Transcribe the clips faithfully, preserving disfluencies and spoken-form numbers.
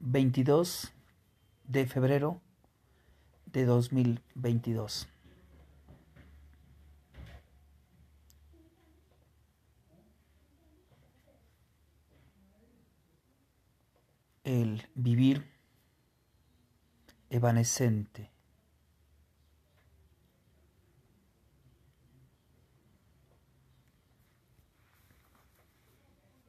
veintidós de febrero de dos mil veintidós. El vivir evanescente.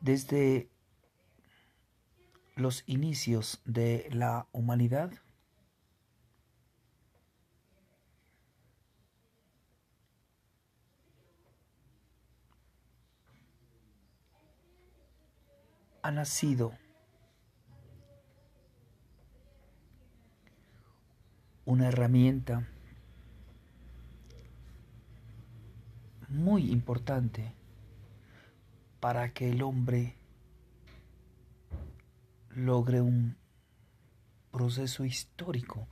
Desde los inicios de la humanidad, ha nacido una herramienta muy importante para que el hombre logre un proceso histórico,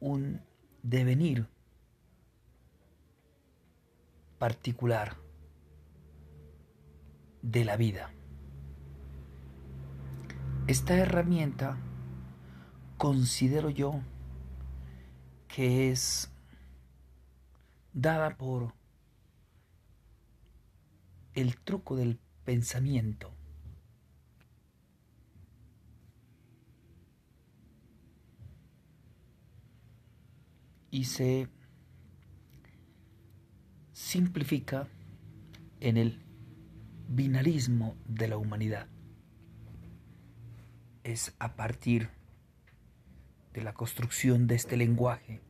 un devenir particular de la vida. Esta herramienta considero yo que es dada por el truco del pensamiento. Y se simplifica en el binarismo de la humanidad. Es a partir de la construcción de este lenguaje,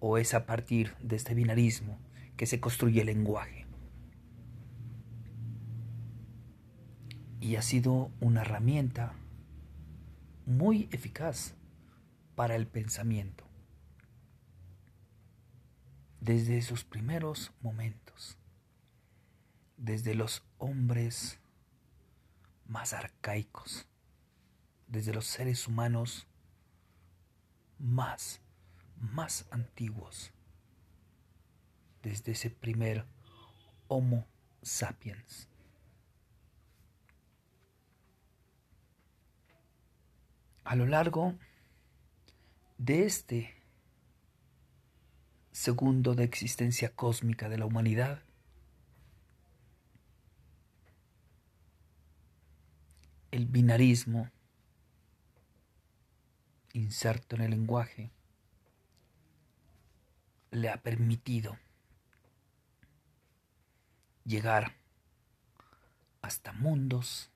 o es a partir de este binarismo que se construye el lenguaje. Y ha sido una herramienta muy eficaz para el pensamiento desde sus primeros momentos, desde los hombres más arcaicos, desde los seres humanos más, más antiguos, desde ese primer Homo sapiens. A lo largo de este segundo de existencia cósmica de la humanidad, el binarismo inserto en el lenguaje le ha permitido llegar hasta mundos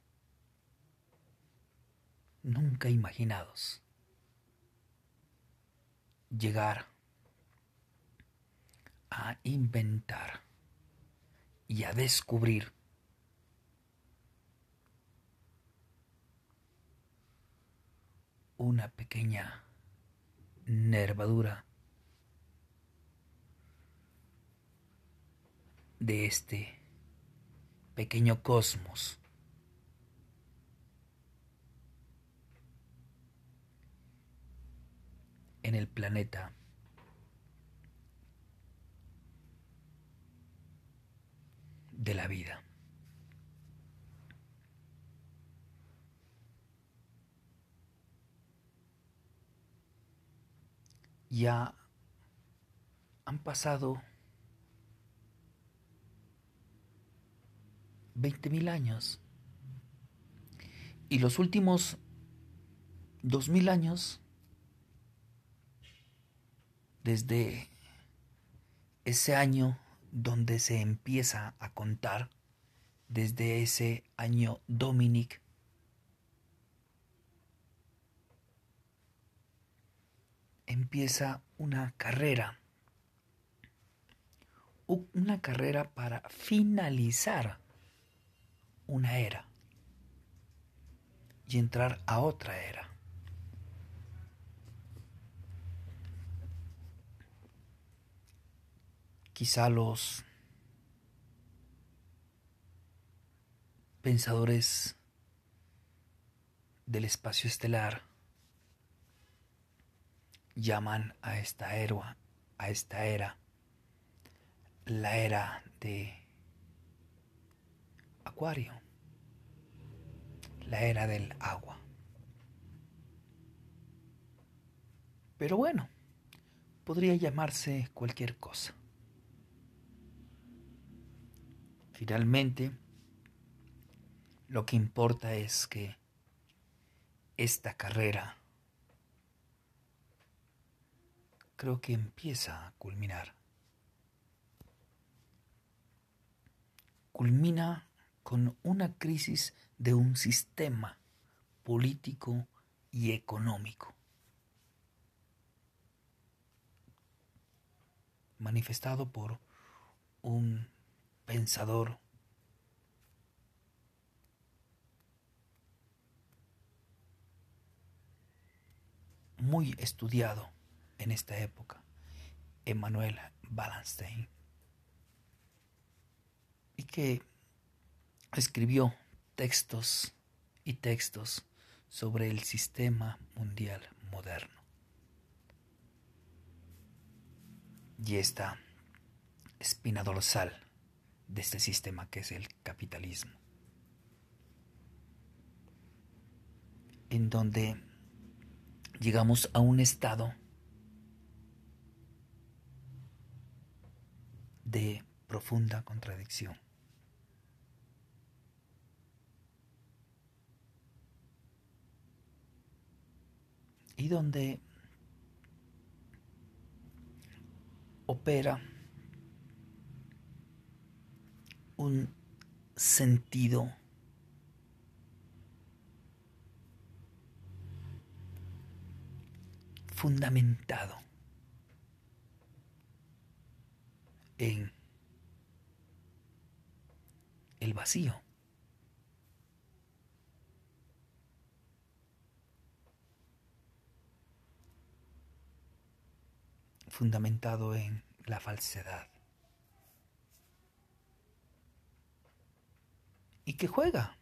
nunca imaginados. Llegar a inventar y a descubrir una pequeña nervadura de este pequeño cosmos. En el planeta de la vida. Ya han pasado veinte mil años y los últimos dos mil años desde ese año donde se empieza a contar, desde ese año Dominic, empieza una carrera, una carrera para finalizar una era y entrar a otra era. Quizá los pensadores del espacio estelar llaman a esta era, a esta era, la era de Acuario, la era del agua. Pero bueno, podría llamarse cualquier cosa. Finalmente, lo que importa es que esta carrera creo que empieza a culminar. Culmina con una crisis de un sistema político y económico, manifestado por un pensador muy estudiado en esta época, Emmanuel Wallenstein, y que escribió textos y textos sobre el sistema mundial moderno. Y esta espina dorsal de este sistema que es el capitalismo, en donde llegamos a un estado de profunda contradicción. Y donde opera un sentido fundamentado en el vacío, fundamentado en la falsedad, y que juega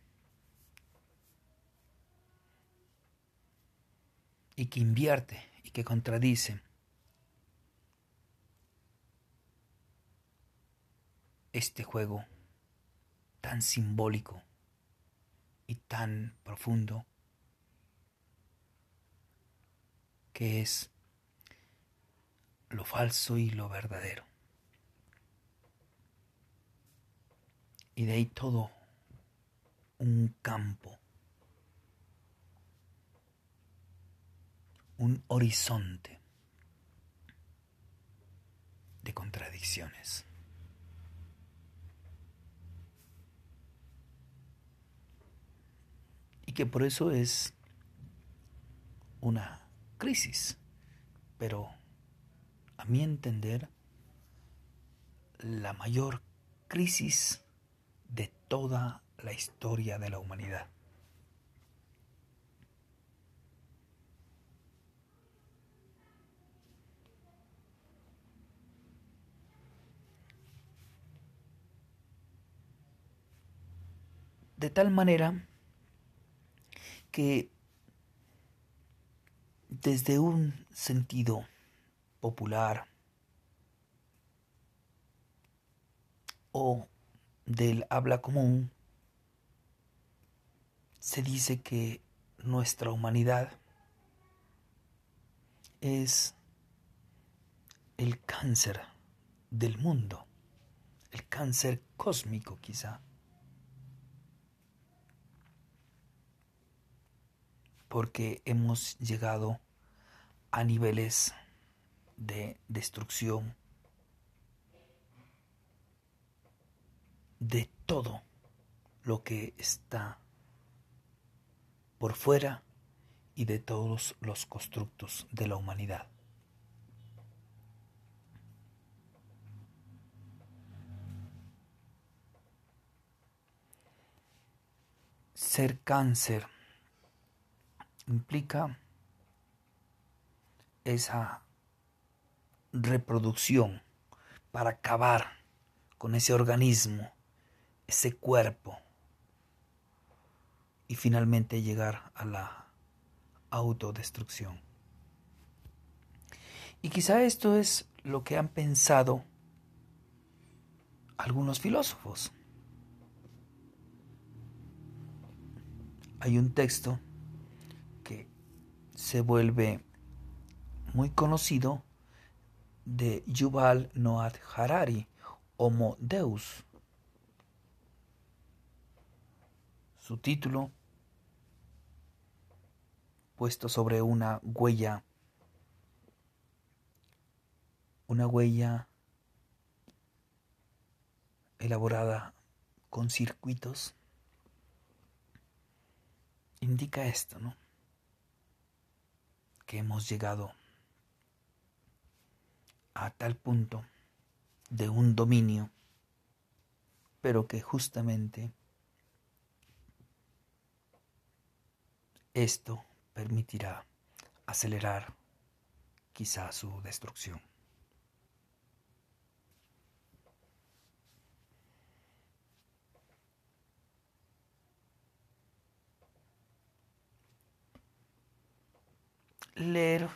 y que invierte y que contradice este juego tan simbólico y tan profundo que es lo falso y lo verdadero. Y de ahí todo un campo, un horizonte de contradicciones. Y que por eso es una crisis, pero a mi entender, la mayor crisis de toda la historia de la humanidad. De tal manera que desde un sentido popular o del habla común, se dice que nuestra humanidad es el cáncer del mundo, el cáncer cósmico quizá, porque hemos llegado a niveles de destrucción de todo lo que está por fuera y de todos los constructos de la humanidad. Ser cáncer implica esa reproducción para acabar con ese organismo, ese cuerpo, y finalmente llegar a la autodestrucción. Y quizá esto es lo que han pensado algunos filósofos, hay un texto que se vuelve muy conocido de Yuval Noah Harari, Homo Deus. Su título, puesto sobre una huella, una huella elaborada con circuitos, indica esto, ¿no? Que hemos llegado a tal punto de un dominio, pero que justamente esto permitirá acelerar quizá su destrucción. Leer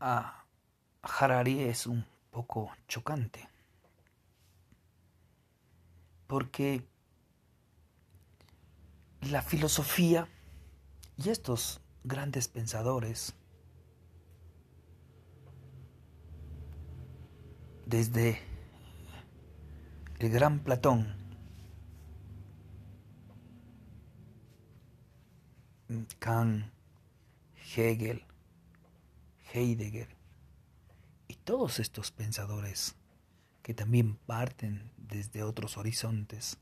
a Harari es un poco chocante, porque la filosofía y estos grandes pensadores, desde el gran Platón, Kant, Hegel, Heidegger, y todos estos pensadores que también parten desde otros horizontes,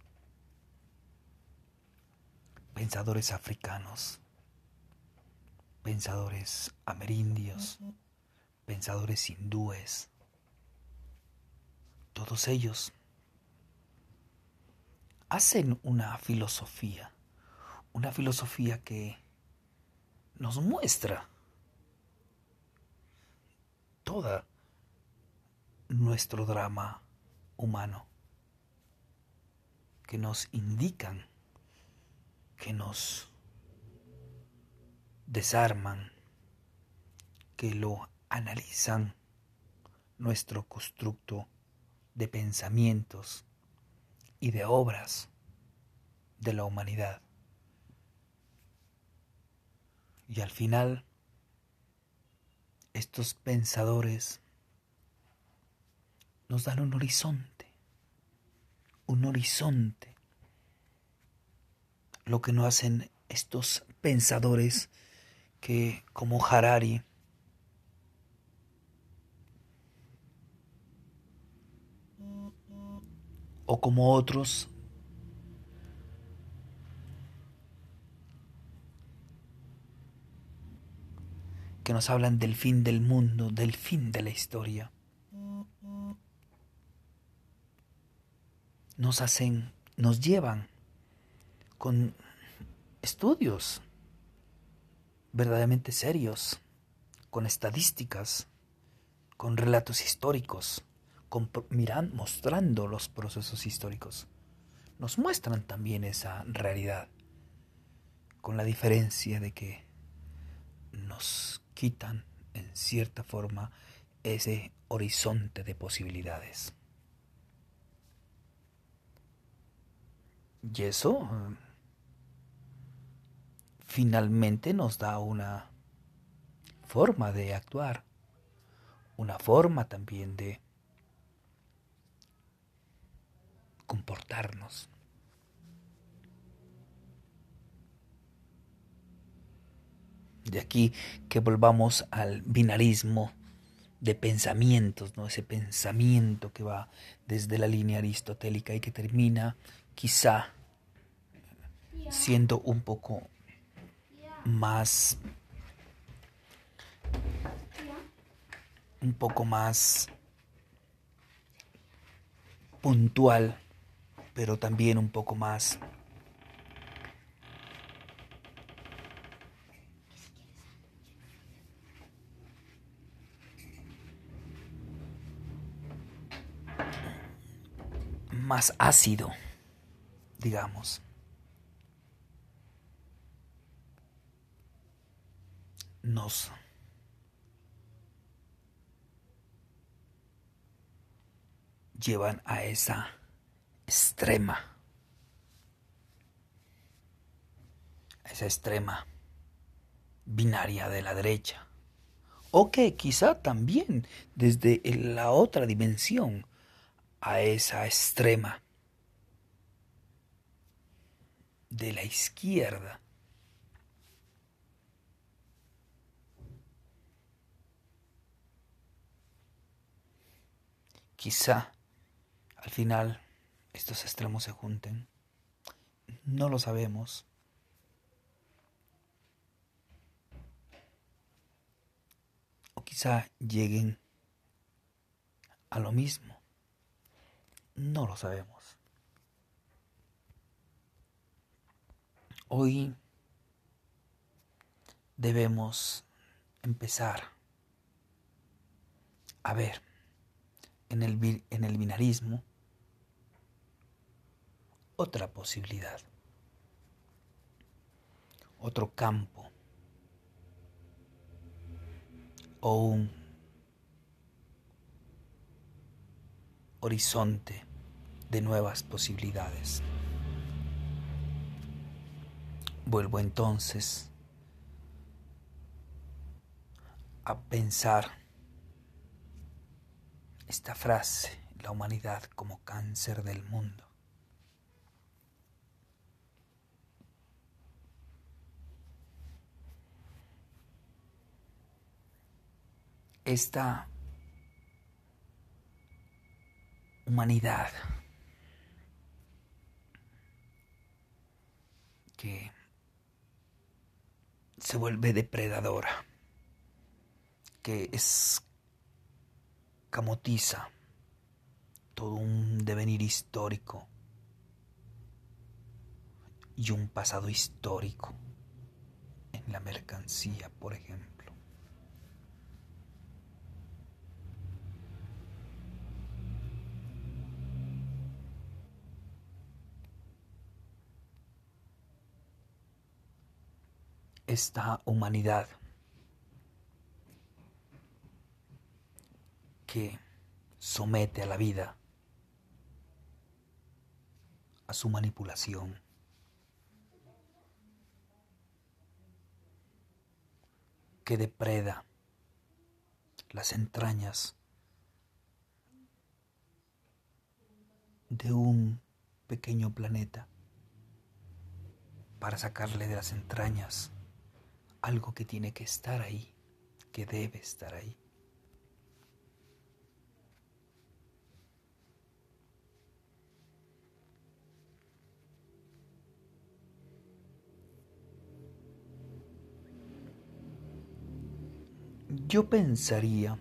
pensadores africanos, pensadores amerindios, uh-huh. pensadores hindúes, todos ellos hacen una filosofía, una filosofía que nos muestra todo nuestro drama humano, que nos indican, que nos desarman, que lo analizan, nuestro constructo de pensamientos y de obras de la humanidad. Y al final, estos pensadores nos dan un horizonte, un horizonte. Lo que no hacen estos pensadores que, como Harari, o como otros, que nos hablan del fin del mundo, del fin de la historia. Nos hacen, nos llevan con estudios verdaderamente serios, con estadísticas, con relatos históricos, con, miran, mostrando los procesos históricos. Nos muestran también esa realidad, con la diferencia de que nos quitan, en cierta forma, ese horizonte de posibilidades. Y eso finalmente nos da una forma de actuar, una forma también de comportarnos. De aquí que volvamos al binarismo de pensamientos, ¿no? Ese pensamiento que va desde la línea aristotélica y que termina quizá siendo un poco más, un poco más puntual, pero también un poco más más ácido, digamos. Nos llevan a esa extrema, esa extrema binaria de la derecha, o que quizá también desde la otra dimensión a esa extrema de la izquierda. Quizá al final estos extremos se junten. No lo sabemos. O quizá lleguen a lo mismo. No lo sabemos. Hoy debemos empezar a ver en el, en el binarismo otra posibilidad, otro campo o un horizonte de nuevas posibilidades. Vuelvo entonces a pensar esta frase: la humanidad como cáncer del mundo. Esta humanidad que se vuelve depredadora, que escamotiza todo un devenir histórico y un pasado histórico en la mercancía, por ejemplo. Esta humanidad que somete a la vida a su manipulación, que depreda las entrañas de un pequeño planeta para sacarle de las entrañas algo que tiene que estar ahí, que debe estar ahí. Yo pensaría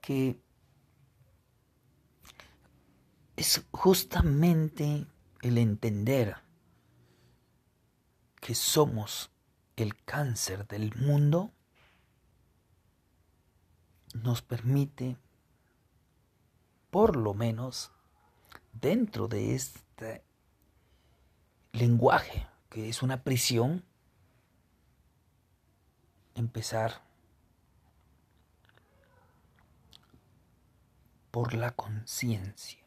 que es justamente el entender que somos el cáncer del mundo nos permite, por lo menos dentro de este lenguaje que es una prisión, empezar por la conciencia,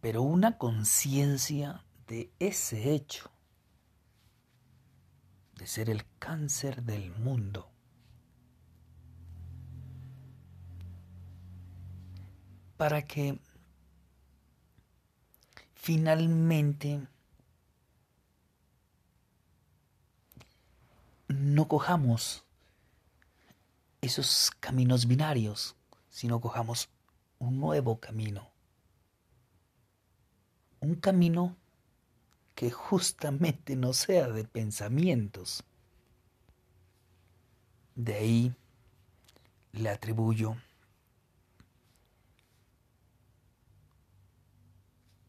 pero una conciencia de ese hecho de ser el cáncer del mundo, para que finalmente no cojamos esos caminos binarios, sino cojamos un nuevo camino, un camino que justamente no sea de pensamientos. De ahí le atribuyo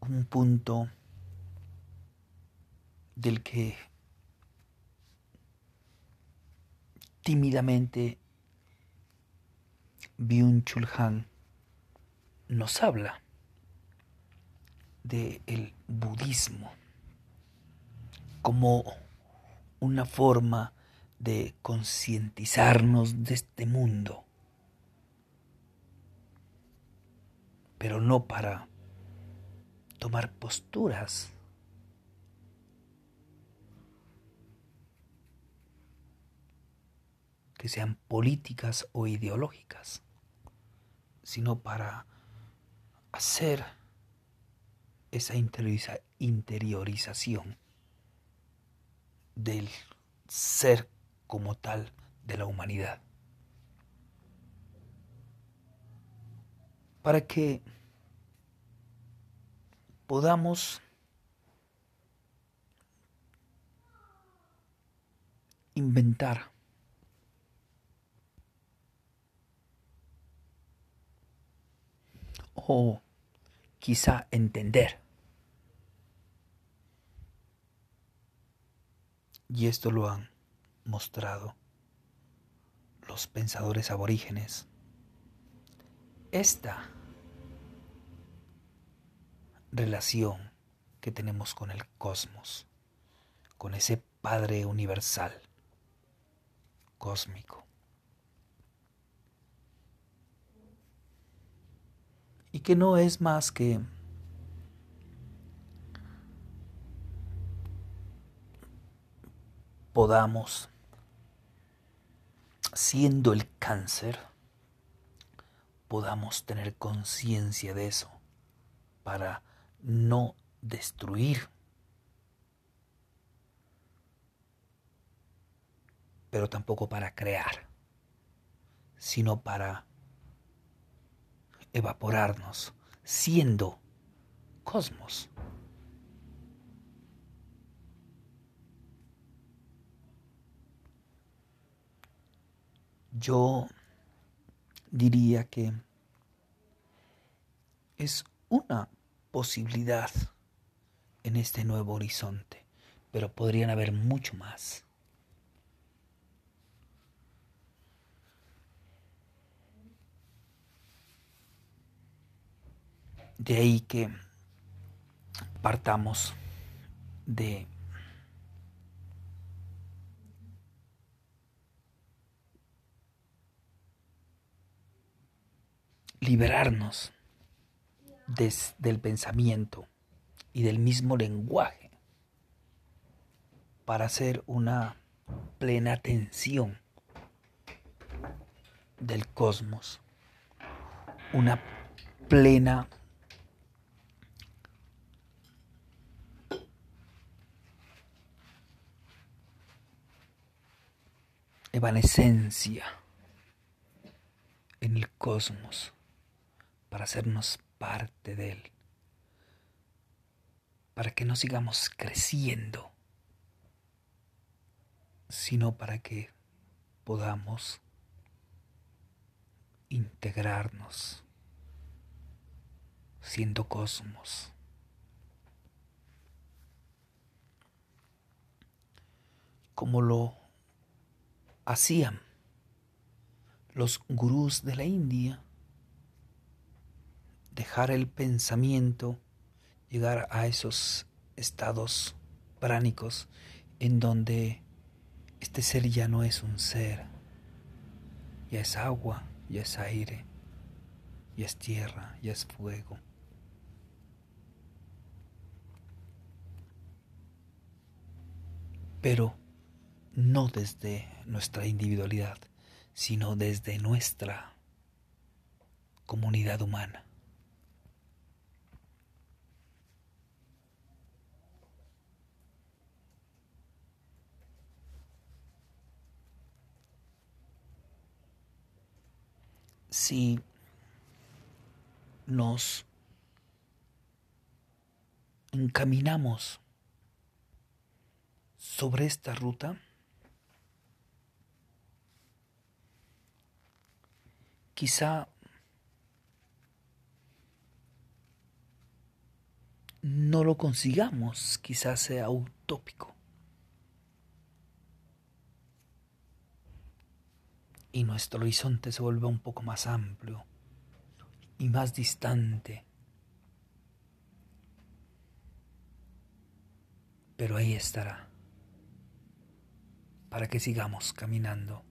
un punto del que tímidamente Byung-Chul nos habla del budismo como una forma de concientizarnos de este mundo, pero no para tomar posturas que sean políticas o ideológicas, sino para hacer esa interioriza, interiorización del ser como tal de la humanidad. Para que podamos inventar o quizá entender. Y esto lo han mostrado los pensadores aborígenes. Esta relación que tenemos con el cosmos, con ese Padre universal, cósmico. Y que no es más que podamos, siendo el cáncer, podamos tener conciencia de eso para no destruir, pero tampoco para crear, sino para evaporarnos, siendo cosmos. Yo diría que es una posibilidad en este nuevo horizonte, pero podrían haber mucho más. De ahí que partamos de liberarnos des, del pensamiento y del mismo lenguaje para hacer una plena atención del cosmos, una plena evanescencia en el cosmos para hacernos parte de él, para que no sigamos creciendo, sino para que podamos integrarnos siendo cosmos. Como lo hacían los gurús de la India, dejar el pensamiento, llegar a esos estados pránicos en donde este ser ya no es un ser, ya es agua, ya es aire, ya es tierra, ya es fuego. Pero no desde nuestra individualidad, sino desde nuestra comunidad humana. Si nos encaminamos sobre esta ruta, quizá no lo consigamos, quizá sea utópico. Y nuestro horizonte se vuelve un poco más amplio y más distante. Pero ahí estará, para que sigamos caminando.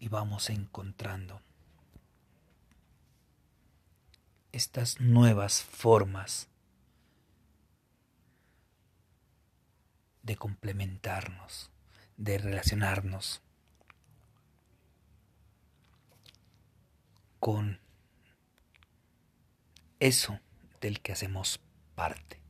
Y vamos encontrando estas nuevas formas de complementarnos, de relacionarnos con eso del que hacemos parte.